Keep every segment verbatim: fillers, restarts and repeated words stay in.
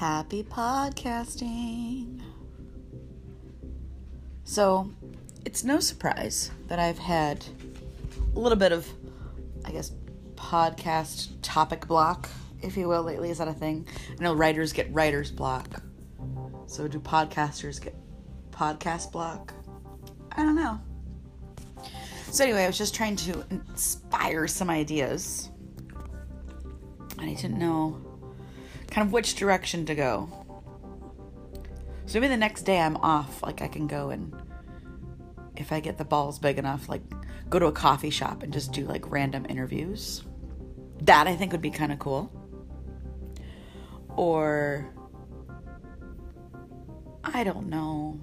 Happy podcasting. So, it's no surprise that I've had a little bit of, I guess, podcast topic block, if you will, lately. Is that a thing? I know writers get writer's block. So do podcasters get podcast block? I don't know. So anyway, I was just trying to inspire some ideas. And I didn't know kind of which direction to go. So maybe the next day I'm off. Like I can go and, if I get the balls big enough, like go to a coffee shop and just do like random interviews. That I think would be kind of cool. Or, I don't know.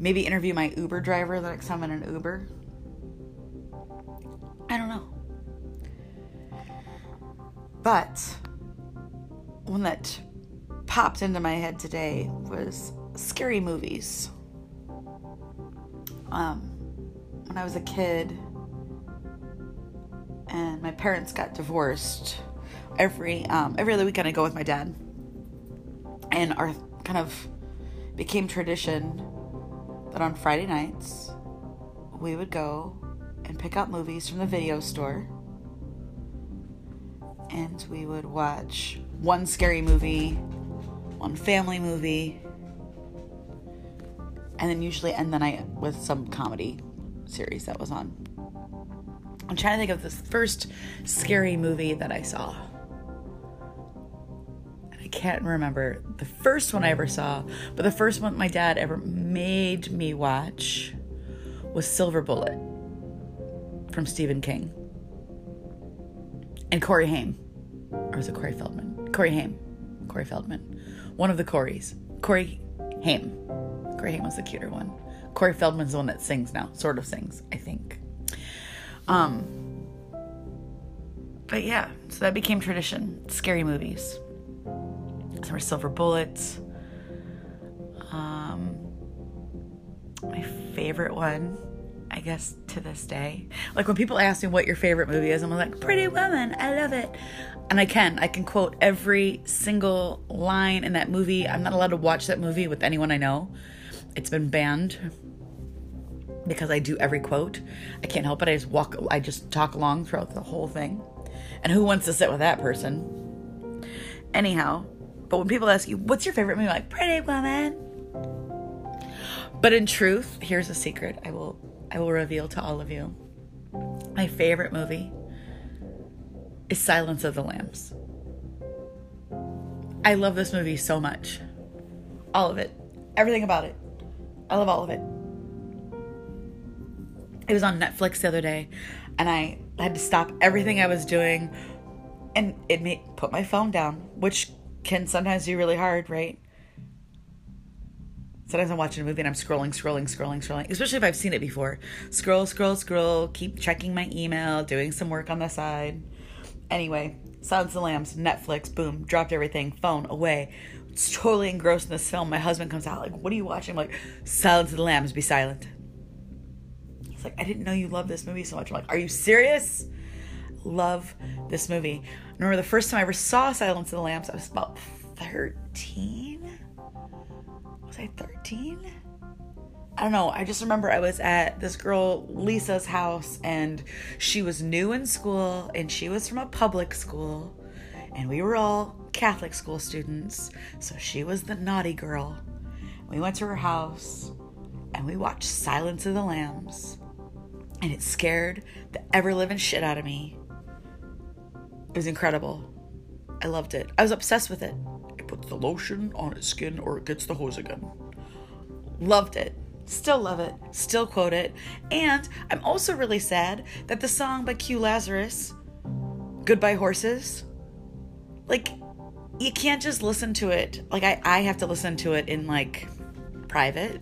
Maybe interview my Uber driver the next time I'm in an Uber. I don't know. But one that popped into my head today was scary movies. Um, when I was a kid and my parents got divorced, every um, every other weekend I go with my dad, and our kind of became tradition that on Friday nights we would go and pick out movies from the video store, and we would watch one scary movie, one family movie, and then usually end the night with some comedy series that was on. I'm trying to think of this first scary movie that I saw. I can't remember the first one I ever saw, but the first one my dad ever made me watch was Silver Bullet from Stephen King. And Corey Haim. Or was it Corey Feldman? Corey Haim. Corey Feldman. One of the Coreys. Corey Haim. Corey Haim was the cuter one. Corey Feldman's the one that sings now. Sort of sings, I think. Um, but yeah, so that became tradition. Scary movies. There were Silver Bullets. Um, my favorite one, I guess, to this day. Like when people ask me what your favorite movie is, I'm like, Pretty Woman, I love it. And I can. I can quote every single line in that movie. I'm not allowed to watch that movie with anyone I know. It's been banned because I do every quote. I can't help it. I just walk, I just talk along throughout the whole thing. And who wants to sit with that person? Anyhow, but when people ask you, what's your favorite movie? I'm like, Pretty Woman. But in truth, here's a secret I will I will reveal to all of you. My favorite movie is Silence of the Lambs. I love this movie so much. All of it. Everything about it. I love all of it. It was on Netflix the other day, and I had to stop everything I was doing and it made, put my phone down, which can sometimes be really hard, right? Sometimes I'm watching a movie and I'm scrolling, scrolling, scrolling, scrolling. Especially if I've seen it before. Scroll, scroll, scroll. Keep checking my email. Doing some work on the side. Anyway. Silence of the Lambs. Netflix. Boom. Dropped everything. Phone. Away. It's totally engrossed in this film. My husband comes out like, what are you watching? I'm like, Silence of the Lambs. Be silent. He's like, I didn't know you loved this movie so much. I'm like, are you serious? Love this movie. I remember the first time I ever saw Silence of the Lambs. I was about thirteen. Was I thirteen? I don't know. I just remember I was at this girl Lisa's house, and she was new in school, and she was from a public school, and we were all Catholic school students, so she was the naughty girl. We went to her house and we watched Silence of the Lambs, and it scared the ever-living shit out of me. It was incredible. I loved it. I was obsessed with it. Puts the lotion on its skin or it gets the hose again. Loved it. Still love it. Still quote it. And I'm also really sad that the song by Q Lazarus, Goodbye Horses, like, you can't just listen to it. Like, I, I have to listen to it in, like, private.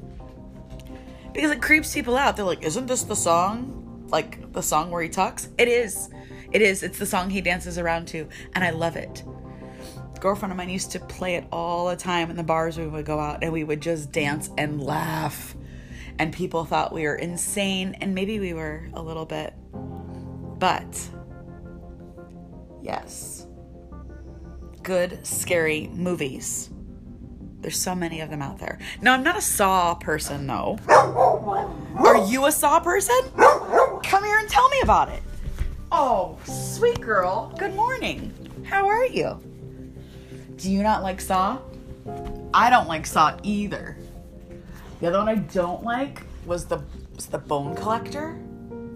Because it creeps people out. They're like, isn't this the song? Like, the song where he talks? It is. It is. It's the song he dances around to. And I love it. Girlfriend of mine used to play it all the time in the bars we would go out, and we would just dance and laugh, and people thought we were insane, and maybe we were a little bit, but yes, good scary movies. There's so many of them out there. Now, I'm not a Saw person, though. Are you a Saw person? Come here and tell me about it. Oh, sweet girl. Good morning. How are you? Do you not like Saw? I don't like Saw either. The other one I don't like was the, was the Bone Collector.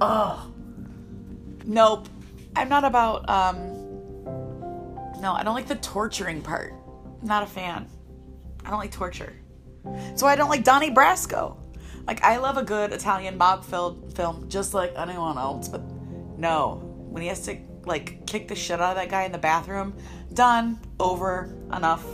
Ugh. Nope. I'm not about, um... No, I don't like the torturing part. I'm not a fan. I don't like torture. So I don't like Donnie Brasco. Like, I love a good Italian mob film just like anyone else, but no. When he has to, like, kick the shit out of that guy in the bathroom, done, over, enough.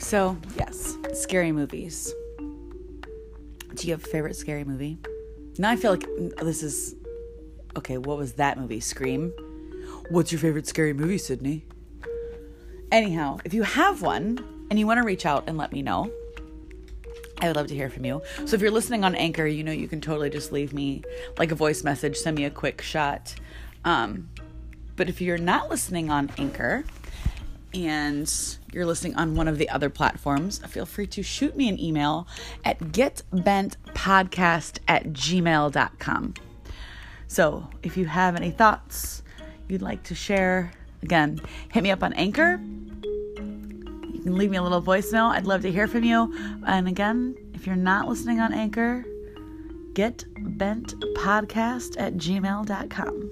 So, yes, scary movies. Do you have a favorite scary movie? Now I feel like this is... Okay, what was that movie? Scream? What's your favorite scary movie, Sydney? Anyhow, if you have one and you want to reach out and let me know, I would love to hear from you. So if you're listening on Anchor, you know you can totally just leave me like a voice message, send me a quick shot. Um, but if you're not listening on Anchor... and you're listening on one of the other platforms, feel free to shoot me an email at get bent podcast at gmail dot com. So if you have any thoughts you'd like to share, again, hit me up on Anchor. You can leave me a little voicemail. I'd love to hear from you. And again, if you're not listening on Anchor, get bent podcast at gmail dot com.